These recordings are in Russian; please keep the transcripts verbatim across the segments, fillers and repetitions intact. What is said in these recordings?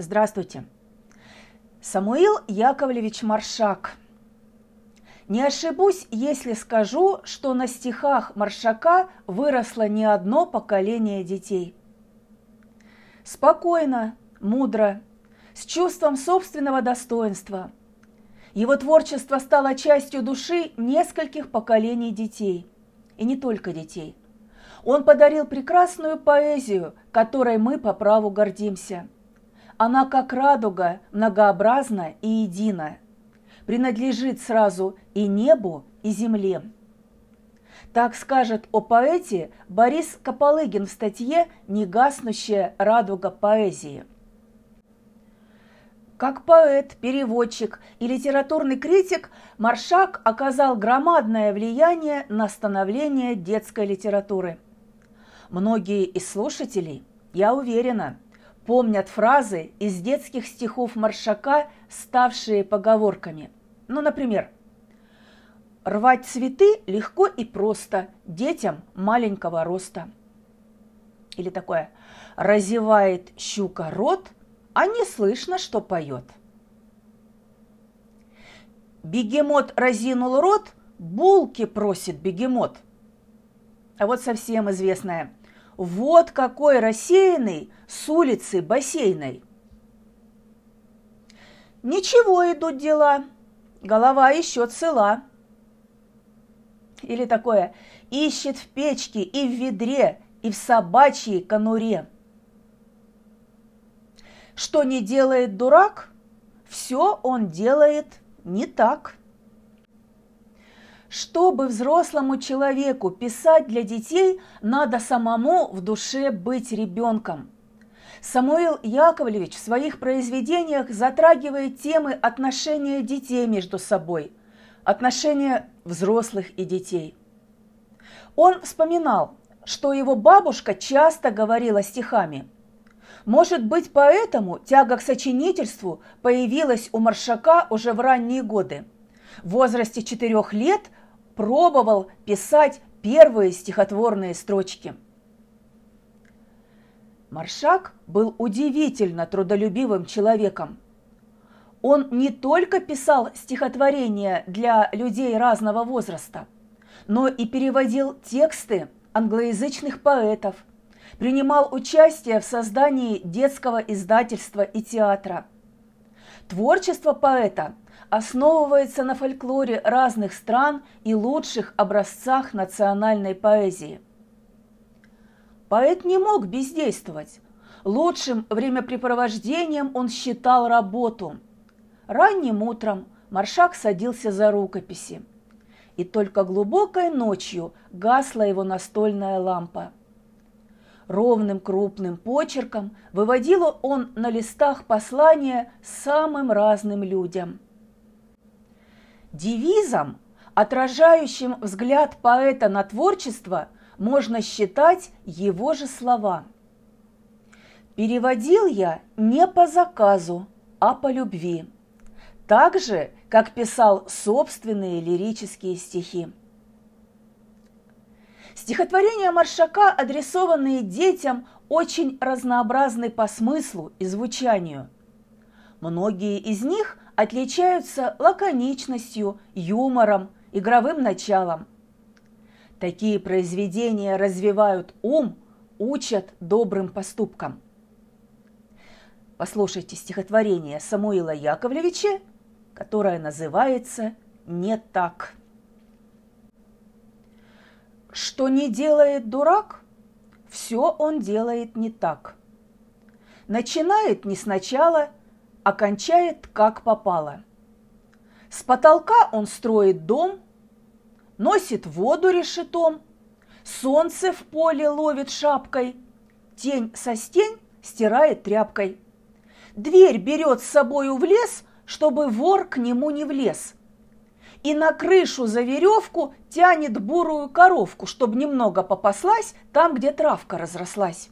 Здравствуйте. Самуил Яковлевич Маршак. Не ошибусь, если скажу, что на стихах Маршака выросло не одно поколение детей. Спокойно, мудро, с чувством собственного достоинства. Его творчество стало частью души нескольких поколений детей. И не только детей. Он подарил прекрасную поэзию, которой мы по праву гордимся. Она, как радуга, многообразна и едина, принадлежит сразу и небу, и земле. Так скажет о поэте Борис Копалыгин в статье «Негаснущая радуга поэзии». Как поэт, переводчик и литературный критик Маршак оказал громадное влияние на становление детской литературы. Многие из слушателей, я уверена, помнят фразы из детских стихов Маршака, ставшие поговорками. Ну, например, «Рвать цветы легко и просто, детям маленького роста». Или такое «Разевает щука рот, а не слышно, что поет». «Бегемот разинул рот, булки просит бегемот». А вот совсем известное. «Вот какой рассеянный с улицы Бассейной». «Ничего идут дела, голова еще цела». Или такое «Ищет в печке и в ведре, и в собачьей конуре». Что не делает дурак, все он делает не так. Чтобы взрослому человеку писать для детей, надо самому в душе быть ребенком. Самуил Яковлевич в своих произведениях затрагивает темы отношения детей между собой, отношения взрослых и детей. Он вспоминал, что его бабушка часто говорила стихами. Может быть, поэтому тяга к сочинительству появилась у Маршака уже в ранние годы. В возрасте четырех лет пробовал писать первые стихотворные строчки. Маршак был удивительно трудолюбивым человеком. Он не только писал стихотворения для людей разного возраста, но и переводил тексты англоязычных поэтов, принимал участие в создании детского издательства и театра. Творчество поэта основывается на фольклоре разных стран и лучших образцах национальной поэзии. Поэт не мог бездействовать. Лучшим времяпрепровождением он считал работу. Ранним утром Маршак садился за рукописи. И только глубокой ночью гасла его настольная лампа. Ровным крупным почерком выводил он на листах послания самым разным людям. Девизом, отражающим взгляд поэта на творчество, можно считать его же слова. «Переводил я не по заказу, а по любви», так же, как писал собственные лирические стихи. Стихотворения Маршака, адресованные детям, очень разнообразны по смыслу и звучанию. Многие из них отличаются лаконичностью, юмором, игровым началом. Такие произведения развивают ум, учат добрым поступкам. Послушайте стихотворение Самуила Яковлевича, которое называется «Не так». Что не делает дурак, все он делает не так. Начинает не сначала, а кончает как попало. С потолка он строит дом, носит воду решетом, солнце в поле ловит шапкой, тень со стен стирает тряпкой. Дверь берет с собою в лес, чтобы вор к нему не влез. И на крышу за веревку тянет бурую коровку, чтобы немного попаслась там, где травка разрослась.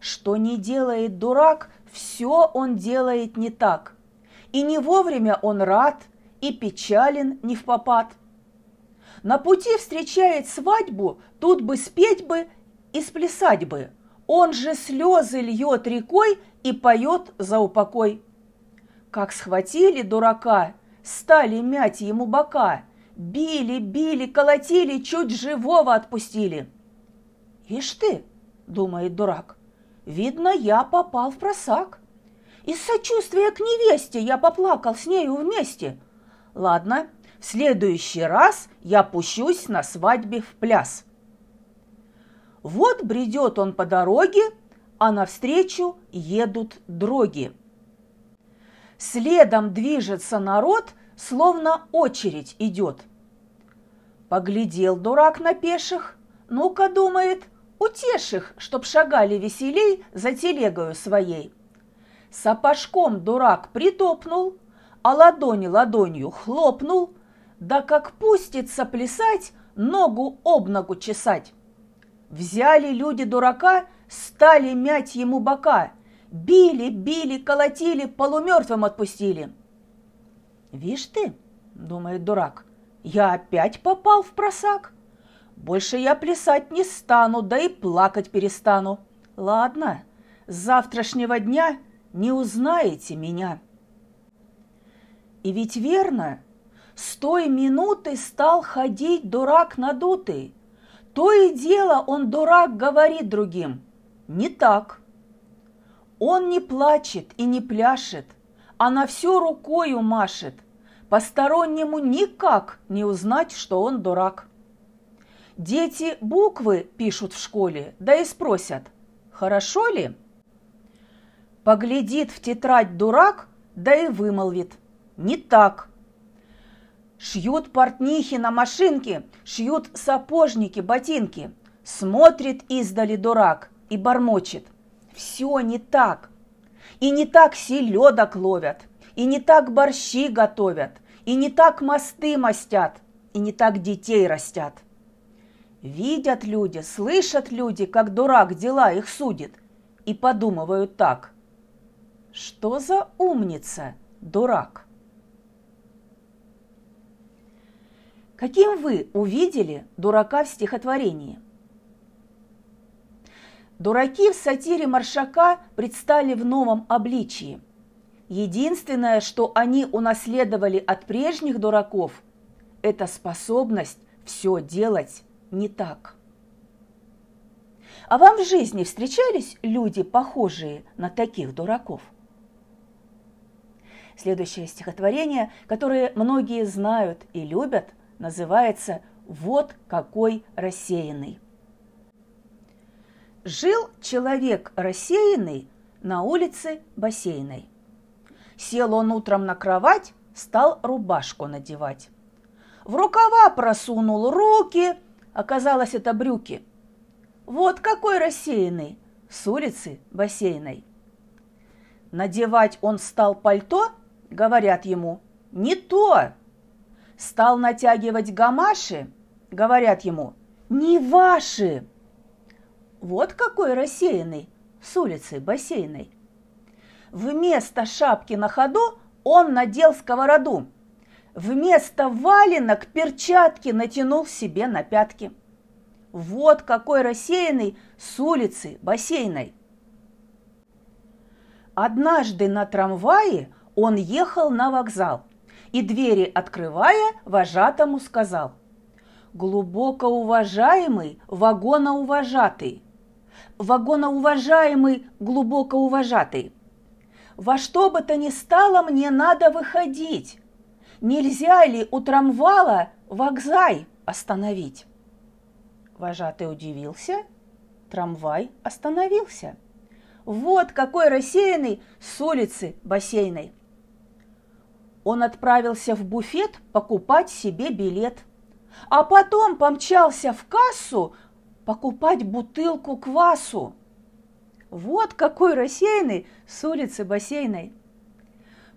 Что не делает дурак, все он делает не так. И не вовремя он рад, и печален невпопад. На пути встречает свадьбу, тут бы спеть бы и сплясать бы. Он же слезы льет рекой и поет за упокой. Как схватили дурака, стали мять ему бока, били, били, колотили, чуть живого отпустили. «Ишь ты, — думает дурак, — видно, я попал в просак. Из сочувствия к невесте я поплакал с нею вместе. Ладно, в следующий раз я пущусь на свадьбе в пляс». Вот бредет он по дороге, а навстречу едут дроги. Следом движется народ, словно очередь идет. Поглядел дурак на пеших, ну-ка, думает, утеших, чтоб шагали веселей за телегою своей. Сапожком дурак притопнул, а ладони ладонью хлопнул, да как пустится плясать, ногу об ногу чесать. Взяли люди дурака, стали мять ему бока, били, били, колотили, полумертвым отпустили. «Вишь ты, — думает дурак, — я опять попал в просак. Больше я плясать не стану, да и плакать перестану. Ладно, с завтрашнего дня не узнаете меня». И ведь верно, с той минуты стал ходить дурак надутый. То и дело он, дурак, говорит другим: не так. Он не плачет и не пляшет, а на все рукою машет. Постороннему никак не узнать, что он дурак. Дети буквы пишут в школе, да и спросят: хорошо ли? Поглядит в тетрадь дурак, да и вымолвит: не так. Шьют портнихи на машинке, шьют сапожники ботинки. Смотрит издали дурак и бормочет: все не так. И не так селедок ловят, и не так борщи готовят, и не так мосты мостят, и не так детей растят. Видят люди, слышат люди, как дурак дела их судит, и подумывают так: что за умница, дурак? Каким вы увидели дурака в стихотворении? Дураки в сатире Маршака предстали в новом обличии. Единственное, что они унаследовали от прежних дураков, это способность все делать не так. А вам в жизни встречались люди, похожие на таких дураков? Следующее стихотворение, которое многие знают и любят, называется «Вот какой рассеянный». Жил человек рассеянный на улице Бассейной. Сел он утром на кровать, стал рубашку надевать. В рукава просунул руки, оказалось, это брюки. Вот какой рассеянный с улицы Бассейной. Надевать он стал пальто, говорят ему: не то. Стал натягивать гамаши, говорят ему: не ваши. Вот какой рассеянный с улицы Бассейной. Вместо шапки на ходу он надел сковороду. Вместо валенок перчатки натянул себе на пятки. Вот какой рассеянный с улицы Бассейной. Однажды на трамвае он ехал на вокзал и, двери открывая, вожатому сказал: глубоко уважаемый, вагоноуважатый, вагоноуважаемый, глубоко уважатый, во что бы то ни стало мне надо выходить. Нельзя ли у трамвала вокзай остановить? Вожатый удивился, трамвай остановился. Вот какой рассеянный с улицы Бассейной. Он отправился в буфет покупать себе билет, а потом помчался в кассу покупать бутылку квасу. Вот какой рассеянный с улицы Бассейной.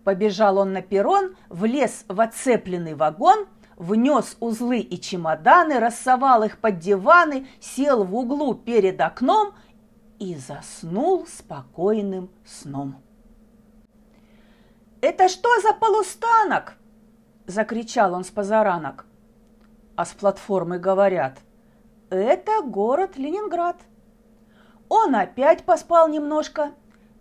Побежал он на перрон, влез в оцепленный вагон, внес узлы и чемоданы, рассовал их под диваны, сел в углу перед окном и заснул спокойным сном. «Это что за полустанок?» – закричал он с позаранок. А с платформы говорят: «Это город Ленинград». Он опять поспал немножко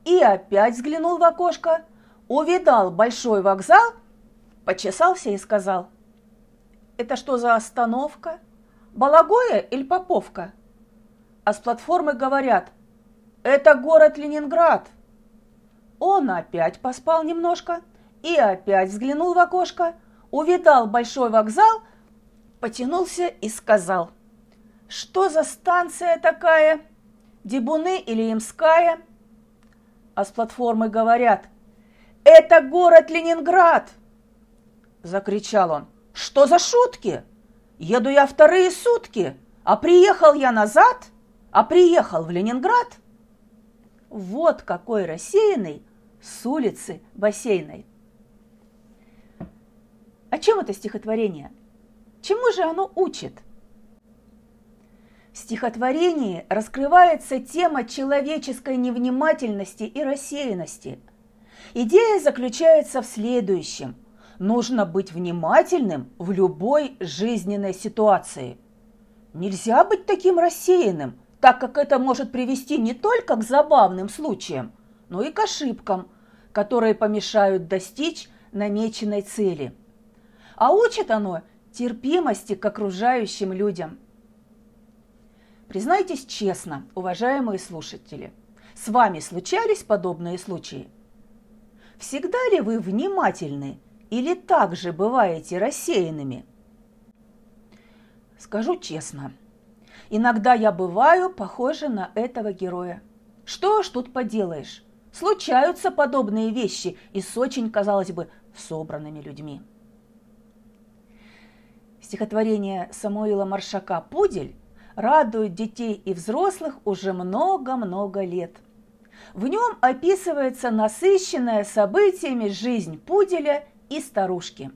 и опять взглянул в окошко, увидал большой вокзал, почесался и сказал: «Это что за остановка? Балагоя или Поповка?» А с платформы говорят: «Это город Ленинград». Он опять поспал немножко и опять взглянул в окошко, увидал большой вокзал, потянулся и сказал: «Что за станция такая? Дебуны или Ямская?» А с платформы говорят: «Это город Ленинград!» Закричал он: «Что за шутки? Еду я вторые сутки, а приехал я назад, а приехал в Ленинград!» Вот какой рассеянный с улицы Бассейной. О чем это стихотворение? Чему же оно учит? В стихотворении раскрывается тема человеческой невнимательности и рассеянности. Идея заключается в следующем. Нужно быть внимательным в любой жизненной ситуации. Нельзя быть таким рассеянным, так как это может привести не только к забавным случаям, но и к ошибкам, которые помешают достичь намеченной цели. А учит оно терпимости к окружающим людям. Признайтесь честно, уважаемые слушатели, с вами случались подобные случаи? Всегда ли вы внимательны или также бываете рассеянными? Скажу честно, иногда я бываю похожа на этого героя. Что ж тут поделаешь, случаются подобные вещи и с очень, казалось бы, собранными людьми. Стихотворение Самуила Маршака «Пудель» радует детей и взрослых уже много-много лет. В нем описывается насыщенная событиями жизнь пуделя и старушки.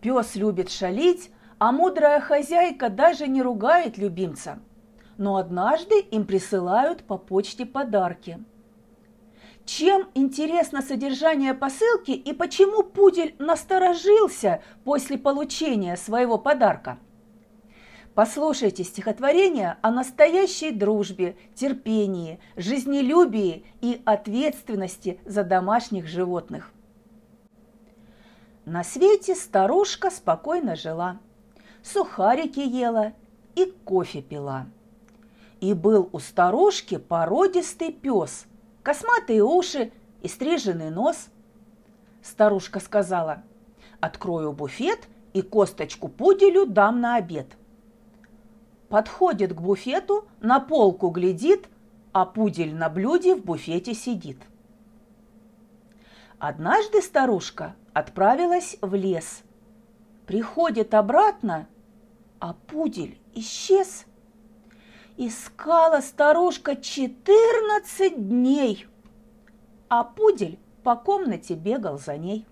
Пес любит шалить, а мудрая хозяйка даже не ругает любимца. Но однажды им присылают по почте подарки. Чем интересно содержание посылки и почему пудель насторожился после получения своего подарка? Послушайте стихотворение о настоящей дружбе, терпении, жизнелюбии и ответственности за домашних животных. На свете старушка спокойно жила, сухарики ела и кофе пила. И был у старушки породистый пес, косматые уши и стриженный нос. Старушка сказала: «Открою буфет и косточку пуделю дам на обед». Подходит к буфету, на полку глядит, а пудель на блюде в буфете сидит. Однажды старушка отправилась в лес. Приходит обратно, а пудель исчез. Искала старушка четырнадцать дней, а пудель по комнате бегал за ней.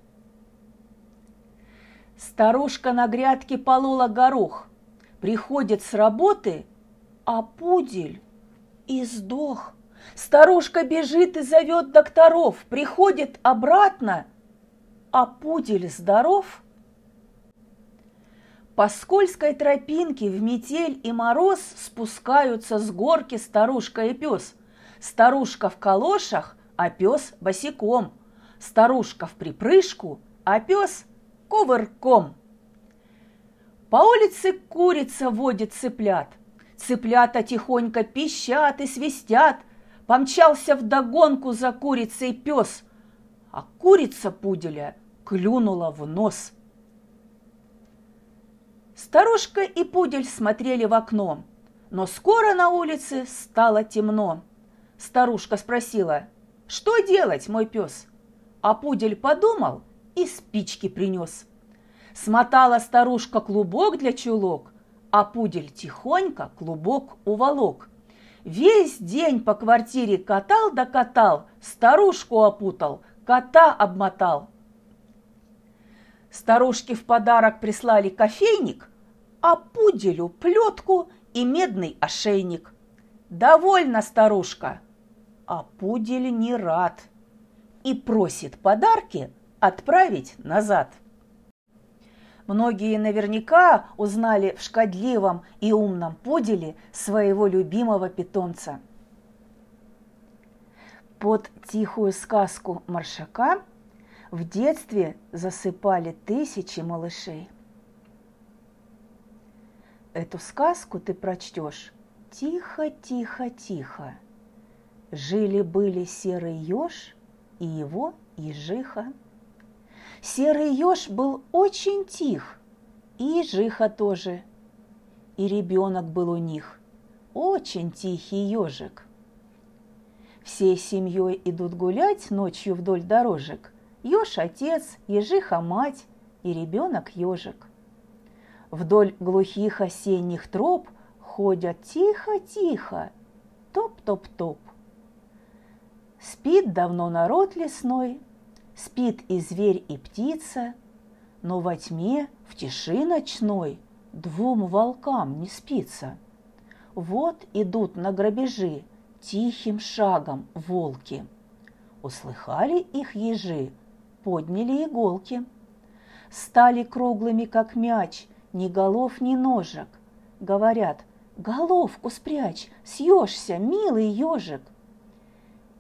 Старушка на грядке полола горох. Приходит с работы, а пудель и сдох. Старушка бежит и зовет докторов, приходит обратно, а пудель здоров. По скользкой тропинке в метель и мороз спускаются с горки старушка и пес. Старушка в калошах, а пес босиком. Старушка в припрыжку, а пес кувырком. По улице курица водит цыплят. Цыплята тихонько пищат и свистят. Помчался вдогонку за курицей пес, а курица пуделя клюнула в нос. Старушка и пудель смотрели в окно, но скоро на улице стало темно. Старушка спросила: «Что делать, мой пес?» А пудель подумал и спички принес. Смотала старушка клубок для чулок, а пудель тихонько клубок уволок. Весь день по квартире катал да катал, старушку опутал, кота обмотал. Старушке в подарок прислали кофейник, а пуделю плетку и медный ошейник. Довольна старушка, а пудель не рад и просит подарки отправить назад. Многие наверняка узнали в шкодливом и умном пуделе своего любимого питомца. Под тихую сказку Маршака в детстве засыпали тысячи малышей. Эту сказку ты прочтешь тихо-тихо-тихо. Жили-были серый еж и его ежиха. Серый еж был очень тих, и ежиха тоже. И ребенок был у них, очень тихий ежик. Всей семьей идут гулять ночью вдоль дорожек. Еж отец, ежиха мать и ребенок ежик. Вдоль глухих осенних троп ходят тихо-тихо, топ-топ-топ. Спит давно народ лесной, спит и зверь, и птица, но во тьме, в тиши ночной двум волкам не спится. Вот идут на грабежи тихим шагом волки. Услыхали их ежи, подняли иголки. Стали круглыми, как мяч, ни голов, ни ножек. Говорят: головку спрячь, съешься, милый ежик.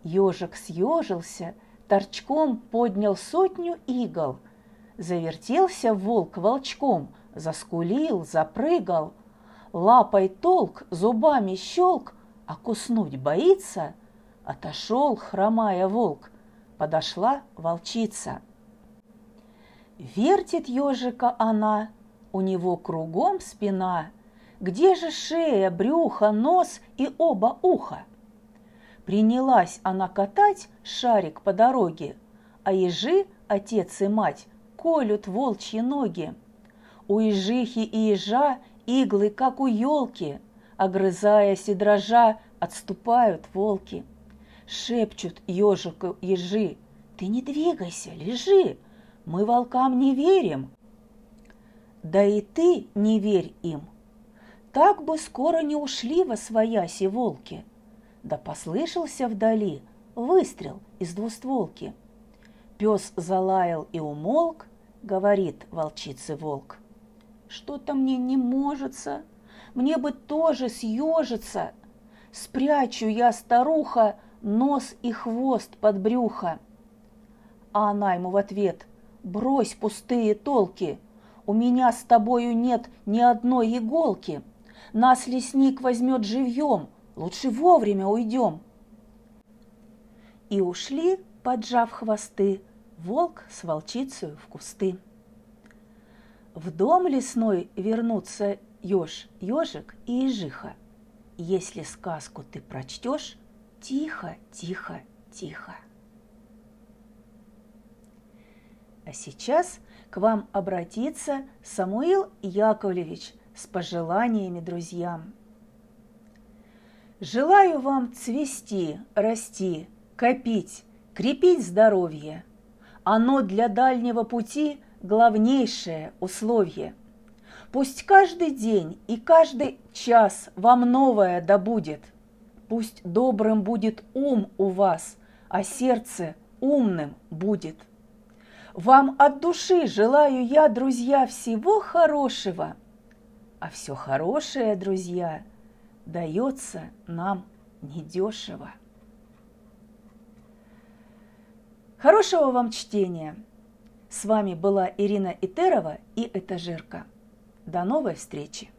Ежик съежился, торчком поднял сотню игл. Завертелся волк волчком, заскулил, запрыгал. Лапой толк, зубами щелк, а куснуть боится. Отошел, хромая, волк, подошла волчица. Вертит ежика она, у него кругом спина. Где же шея, брюхо, нос и оба уха? Принялась она катать шарик по дороге, а ежи, отец и мать, колют волчьи ноги. У ежихи и ежа иглы, как у елки, огрызаясь и дрожа, отступают волки. Шепчут ежику ежи: ты не двигайся, лежи, мы волкам не верим. Да и ты не верь им. Так бы скоро не ушли восвояси волки. Да послышался вдали выстрел из двустволки. Пес залаял и умолк, говорит волчице волк: что-то мне не можется, мне бы тоже съежиться. Спрячу я, старуха, нос и хвост под брюхо. А она ему в ответ: брось пустые толки, у меня с тобою нет ни одной иголки. Нас лесник возьмет живьем, лучше вовремя уйдем. И ушли, поджав хвосты, волк с волчицей в кусты. В дом лесной вернутся еж, ежик и ежиха, если сказку ты прочтешь тихо, тихо, тихо. А сейчас к вам обратится Самуил Яковлевич с пожеланиями друзьям. Желаю вам цвести, расти, копить, крепить здоровье. Оно для дальнего пути главнейшее условие. Пусть каждый день и каждый час вам новое добудет. Пусть добрым будет ум у вас, а сердце умным будет. Вам от души желаю я, друзья, всего хорошего. А все хорошее, друзья, дается нам недешево. Хорошего вам чтения! С вами была Ирина Этерова и Этажерка. До новой встречи!